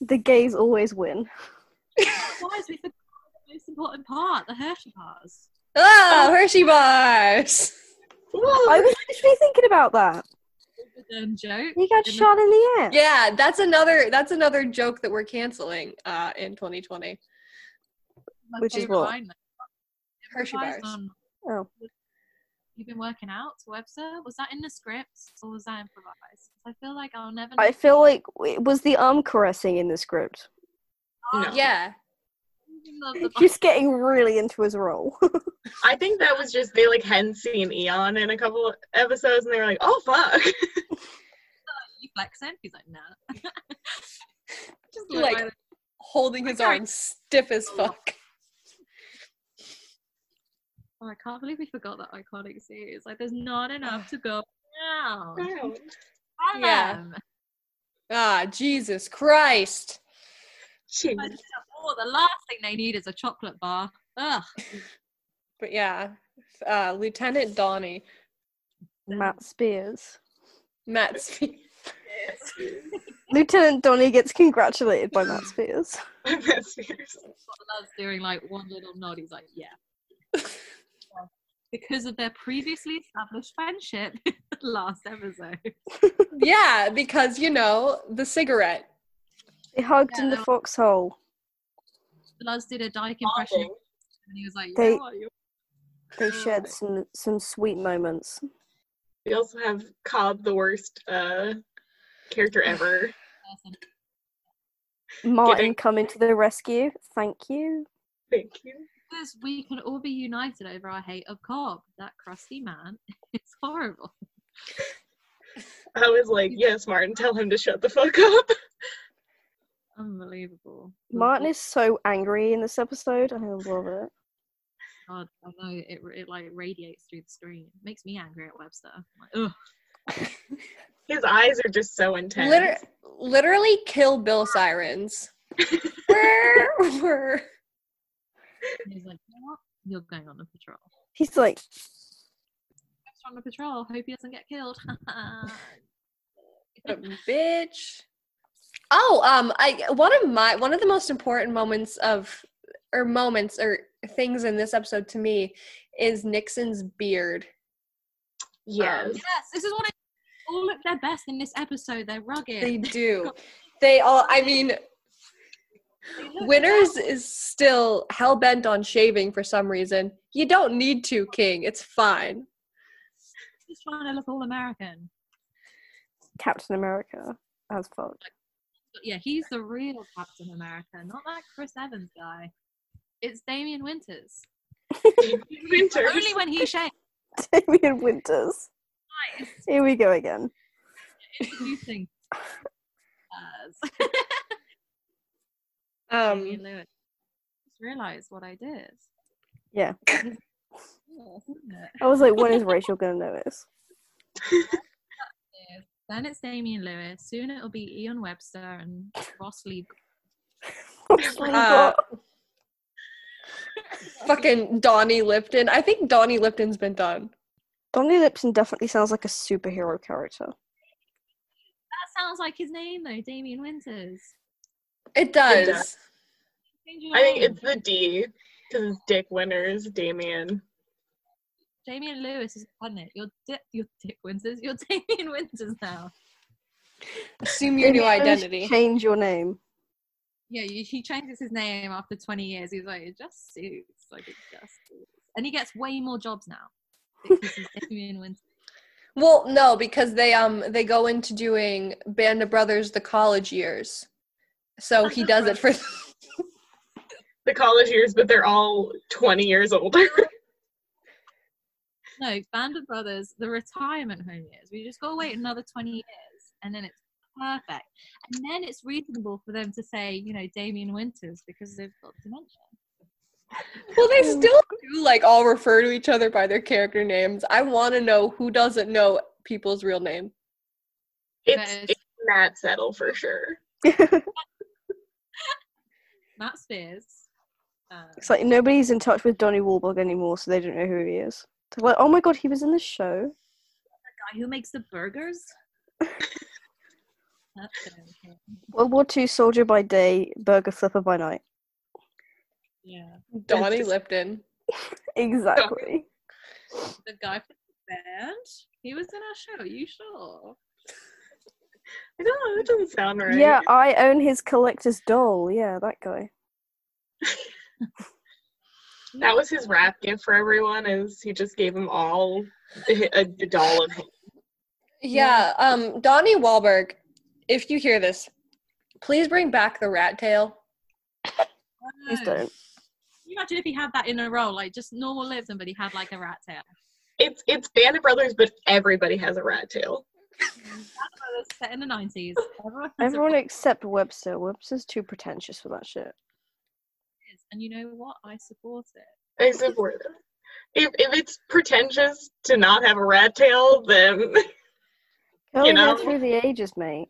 The gays always win. Guys, we forgot the most important part, the Hershey bars. Oh, oh. Hershey bars! Ooh. I was actually thinking about that. Joke. He got shot in the air. Yeah, that's another that's another joke that we're canceling uh, in twenty twenty. My Which is what? Line, Hershey bars. On- oh. You've been working out, Webster? Was that in the script or was that improvised? I feel like I'll never. I feel like it was the arm caressing in the script. Oh, no. Yeah. He's getting really into his role. I think that was just they like hadn't seen Eon in a couple of episodes and they were like, "Oh fuck." You flexing? He's like, "Nah." Just like, like holding his arm stiff as fuck. Oh, I can't believe we forgot that iconic series. Like, there's not enough to go around. No. Yeah. Ah, Jesus Christ. Jeez. Oh, the last thing they need is a chocolate bar. Ugh. But yeah, uh, Lieutenant Donnie. Matt Spears. Matt Spears. Lieutenant Donnie gets congratulated by Matt Spears. Matt Spears. Loves doing like one little nod. He's like, yeah. Because of their previously established friendship in the last episode. Yeah, because, you know, the cigarette. They hugged yeah, in the foxhole. Lars did a Dyke impression. Oh. And he was like, you they, know what? You're... They shared some some sweet moments. We also have Cobb, the worst uh, character ever. Martin coming to the rescue. Thank you. Thank you. Because we can all be united over our hate of Cobb. That crusty man is horrible. I was like, yes, Martin, tell him to shut the fuck up. Unbelievable. Martin is so angry in this episode. I love it. God, I know it, it like radiates through the screen. It makes me angry at Webster. I'm like, ugh. His eyes are just so intense. Liter- literally Kill Bill sirens. Where were? He's like, you know what? You're going on the patrol. He's like, Webster on the patrol. Hope he doesn't get killed. Bitch. Oh, um, I one of my one of the most important moments of or moments or. things in this episode to me is Nixon's beard. Yes. Um, yes, this is what I all look their best in this episode. They're rugged. They do. They all, I mean, Winters is still hell-bent on shaving for some reason. You don't need to, King. It's fine. Just trying to look all American. Captain America, as fuck. Yeah, he's the real Captain America, not that Chris Evans guy. It's Damian Winters. Winters. Only when he shaves. Damian Winters. Nice. Here we go again. Introducing. um, Damian Lewis. I just realised what I did. Yeah. I was like, when is Rachel going to notice? Then it's Damian Lewis. Soon it'll be Ian Webster and Ross Lee. Ross Lee. Uh, Fucking Donnie Lipton. I think Donnie Lipton's been done. Donnie Lipton definitely sounds like a superhero character. That sounds like his name, though, Damian Winters. It does. It does. I think it's the D, because it's Dick Winters, Damian. Damian Lewis is on it. You're, Di- you're Dick Winters. You're Damian Winters now. Assume your new identity. Change your name. Yeah, he changes his name after twenty years. He's like, it just suits. Like, it just suits. And he gets way more jobs now. Because he's Damian Winters. Well, no, because they um they go into doing Band of Brothers the college years. So he does it for the college years, but they're all twenty years older. No, Band of Brothers, the retirement home years. We just gotta wait another twenty years, and then it's perfect. And then it's reasonable for them to say, you know, Damian Winters, because they've got dementia. Well, they still do, like, all refer to each other by their character names. I want to know who doesn't know people's real name. It's, it's Matt Settle, for sure. Matt Spears. Um, it's like nobody's in touch with Donnie Wahlberg anymore, so they don't know who he is. They're like, oh my god, he was in the show. The guy who makes the burgers? World War Two soldier by day, burger flipper by night. Yeah. Donnie just... Lipton. Exactly. The guy from the band? He was in our show, you sure? I don't know, that doesn't sound right. Yeah, I own his collector's doll. Yeah, that guy. That was his rap gift for everyone, is he just gave them all a, a doll of him. Yeah, um, Donnie Wahlberg, if you hear this, please bring back the rat tail. Please don't. Can you imagine if he had that in a row, like just normal Lipton, but he had like a rat tail? It's it's Band of Brothers, but everybody has a rat tail. Set in the nineties. Everyone, Everyone except Webster. Webster's too pretentious for that shit. And you know what? I support it. I support it. If, if it's pretentious to not have a rat tail, then... Oh, you know, through the ages, mate.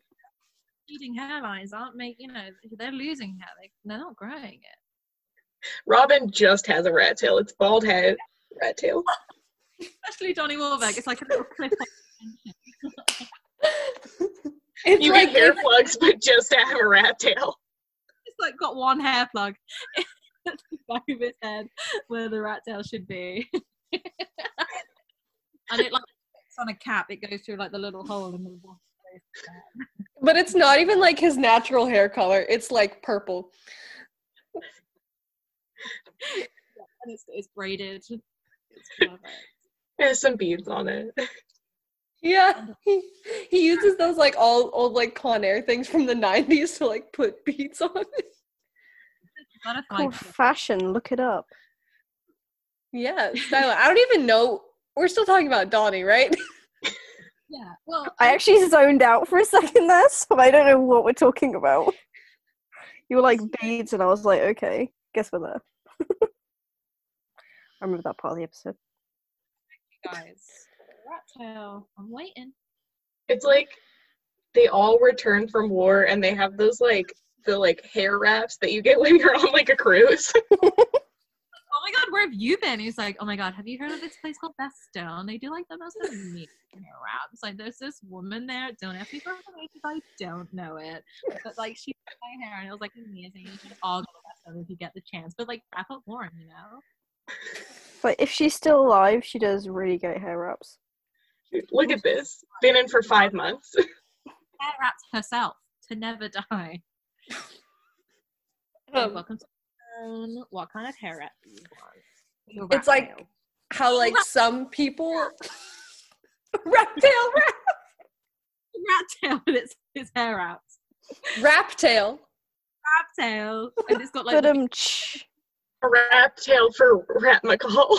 Leading hairlines aren't making, you know, they're losing hair. Like, they're not growing it. Robin just has a rat tail. It's bald head, rat tail. Especially Donnie Wahlberg. It's like a little clip on. You like, get hair plugs, but just to have a rat tail. It's like got one hair plug at the back of his head where the rat tail should be. And it like. On a cap, it goes through like the little hole in the bottom. But it's not even like his natural hair color, it's like purple. Yeah, and it's, it's braided. It's Love it. There's some beads on it. Yeah, he, he uses those like all old like Con Air things from the nineties to like put beads on it. Cool fashion, look it up. Yeah, styling. I don't even know. We're still talking about Donnie, right? Yeah. Well, I actually zoned out for a second there, so I don't know what we're talking about. You were like beads, and I was like, okay, guess we're there. I remember that part of the episode. Thank you guys. Rat-tail. I'm waiting. It's like they all return from war, and they have those like the like hair wraps that you get when you're on like a cruise. Oh my god, where have you been? He's like, oh my god, have you heard of this place called Bastogne? They do like the most amazing wraps. Like, there's this woman there. Don't ask me for information. I don't know it, but like she put my hair and it was like amazing. You should all go to Bastogne if you get the chance. But like, wrap up warm, you know. But if she's still alive, she does really great hair wraps. Look at this. Been in for five months. Hair wraps herself to never die. Um, welcome to. Um, what kind of hair wrap do you want? It's like tail. How like some people rat tail wrap rat tail and it's his hair wraps. Wrap tail. Wrap tail. And it's got like a wrap tail for rat McCall.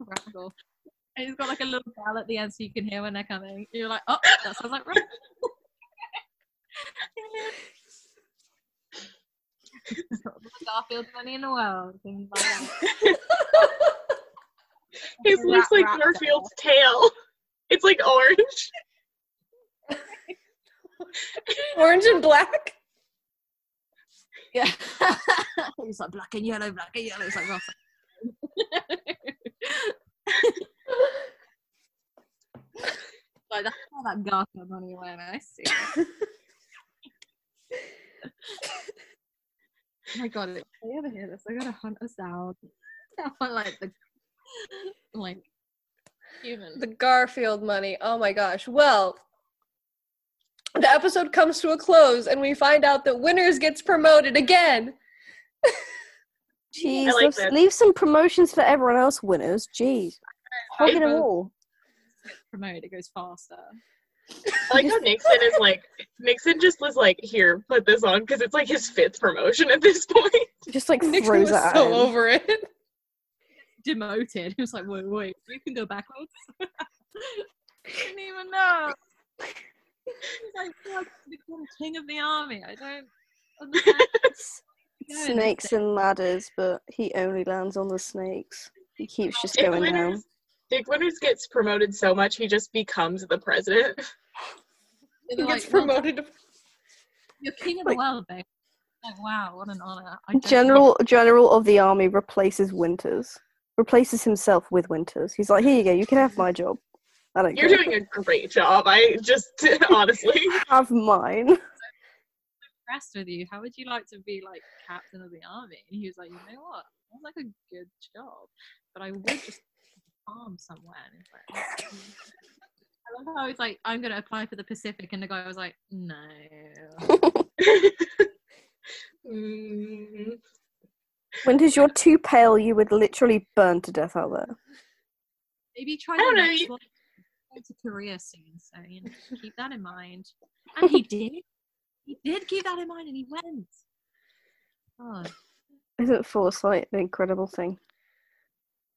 And it's got like a little bell at the end so you can hear when they're coming. And you're like, oh, that sounds like rat. Garfield money in the world. Things like that. It looks like Garfield's tail. It's like orange. Orange and black. Yeah. He's like black and yellow, black and yellow. It's like like that's how that Garfield money went. I see. Oh my god, if I ever hear this, I gotta hunt us out. I want like the like human. The Garfield money. Oh my gosh. Well, the episode comes to a close and we find out that Winners gets promoted again. Jeez, like leave, leave some promotions for everyone else, Winners. Jeez. Hugging them all. Promote, it goes faster. I like how Nixon is like, Nixon just was like, here, put this on, because it's like his fifth promotion at this point. Just like Nixon throws was at so him. Over it. Demoted. He was like, wait, wait, you can go backwards? I didn't even know. He's like, oh, I'm become king of the army. I don't understand. Snakes and ladders, but he only lands on the snakes. He keeps just going down. Dick Winters gets promoted so much he just becomes the president. He gets like, promoted. Well, you're king of the world, babe. Like, wow, what an honor! General, know. General of the army replaces Winters, replaces himself with Winters. He's like, here you go, you can have my job. I don't. You're care. Doing a great job. I just honestly have mine. I'm impressed with you. How would you like to be like captain of the army? And he was like, you know what? That's like a good job, but I would just. Arm somewhere. I love how he's like, I'm gonna apply for the Pacific, and the guy was like, no. mm. Winters, you're too pale. You would literally burn to death out there. Maybe try. I don't know. You... Go to Korea soon, so you know, keep that in mind. And he did. He did keep that in mind, and he went. Oh. Isn't foresight an incredible thing?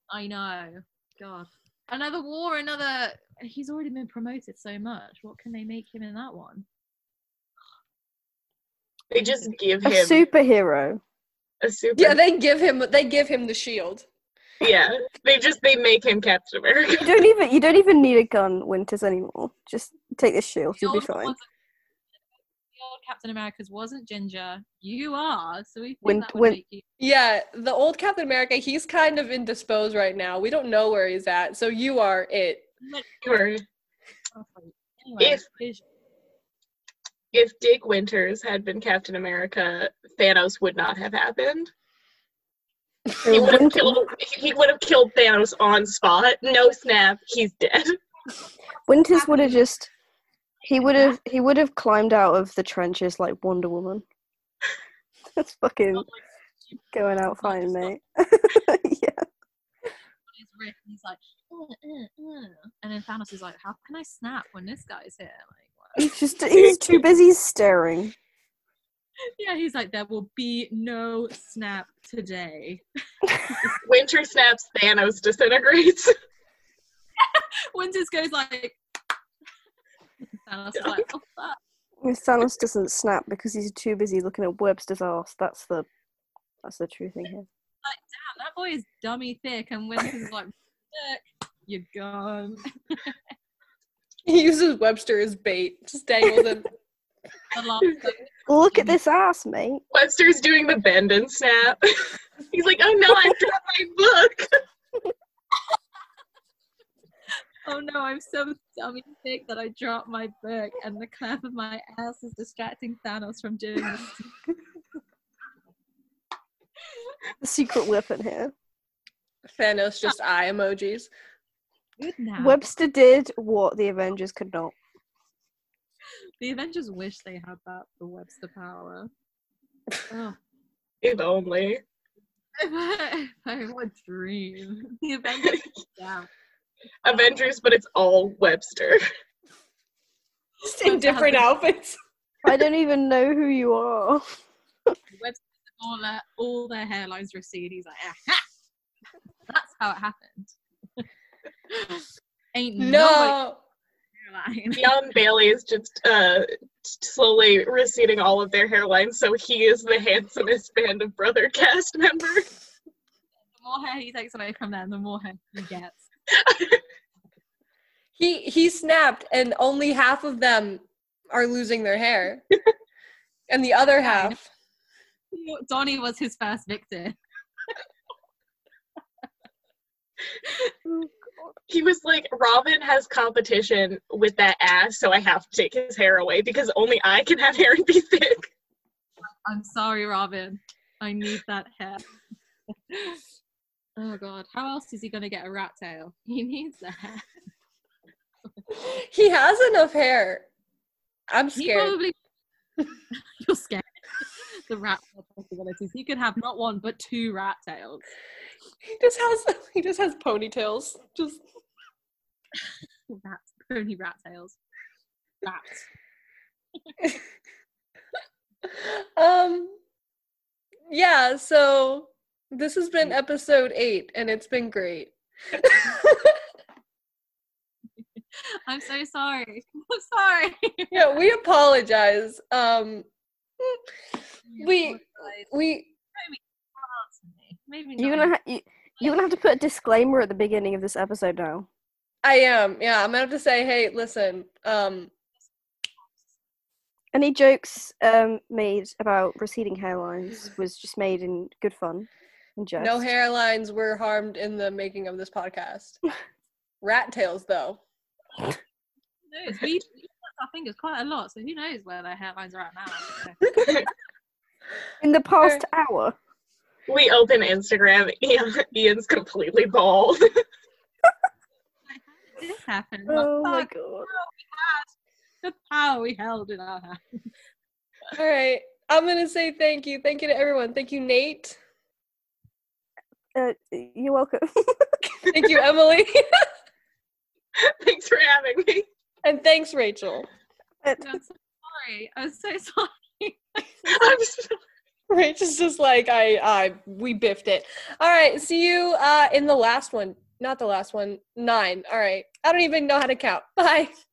I know. God. Another war, another... He's already been promoted so much. What can they make him in that one? They just give him... A superhero. A super... Yeah, they give him They give him the shield. Yeah. They just... They make him Captain America. You don't even You don't even need a gun, Winters, anymore. Just take the shield. You'll be fine. The old Captain America's wasn't ginger. You are. So we think Win- that would Win- make you... Yeah, the old Captain America, he's kind of indisposed right now. We don't know where he's at, so you are it. Anyway, if, if Dick Winters had been Captain America, Thanos would not have happened. He would have killed, he would have killed Thanos on spot. No snap, he's dead. Winters would have just... He would have he would have climbed out of the trenches like Wonder Woman. That's fucking... Going out fine, mate. Yeah. grip, and he's like, uh, uh, uh. And then Thanos is like, how can I snap when this guy's here? Like, what? He's just he's too busy staring. Yeah, he's like, there will be no snap today. Winter snaps, Thanos disintegrates. Winters goes like, Thanos is like, oh, fuck. Thanos doesn't snap because he's too busy looking at Webster's arse. That's the that's the true thing here. Like, damn, that boy is dummy thick, and Webster's like, you're gone. He uses Webster as bait. Just dangle them. Look at this ass, mate. Webster's doing the bend and snap. He's like, oh no, I dropped my book. Oh no, I'm so dummy thick that I dropped my book, and the clap of my ass is distracting Thanos from doing this. The secret weapon here. Thanos just eye emojis. Good now. Webster did what the Avengers could not. The Avengers wish they had that for Webster power. Oh. If only. If I, if I would dream. The Avengers. Yeah. Avengers, but it's all Webster. In different outfits. I don't even know who you are. Webster's all their, all their hairlines recede. He's like, aha! That's how it happened. Ain't no. Ian Bailey is just uh, slowly receding all of their hairlines, so he is the handsomest Band of Brother cast member. The more hair he takes away from them, the more hair he gets. he he snapped, and only half of them are losing their hair, and the other half. Donnie was his first victim. He was like, Robin has competition with that ass, so I have to take his hair away because only I can have hair and be thick. I'm sorry, Robin. I need that hair. Oh, God. How else is he going to get a rat tail? He needs that hair. He has enough hair. I'm scared. He probably... You're scared. The rat tail possibilities. He could have not one, but two rat tails. He just has he just has ponytails. Just rats, pony rat tails. Rats. um Yeah, so this has been episode eight, and it's been great. I'm so sorry. I'm sorry. Yeah, we apologize. Um we we Maybe not. You're gonna ha- you, you're gonna have to put a disclaimer at the beginning of this episode now. I am, yeah. I'm gonna have to say, hey, listen. Um, any jokes um made about receding hairlines was just made in good fun and jest. No hairlines were harmed in the making of this podcast. Rat tails, though. No, it's, we cut our fingers quite a lot, so who knows where their hairlines are at now? In the past hour. We open Instagram, Ian, Ian's completely bald. This happened. Oh my God. God. The power we held in our hands. All right. I'm going to say thank you. Thank you to everyone. Thank you, Nate. Uh, you're welcome. Thank you, Emily. Thanks for having me. And thanks, Rachel. I'm so sorry. I'm so sorry. I'm sorry. Rachel's just like, I, I, we biffed it. All right, see you uh, in the last one. Not the last one. Nine. All right. I don't even know how to count. Bye.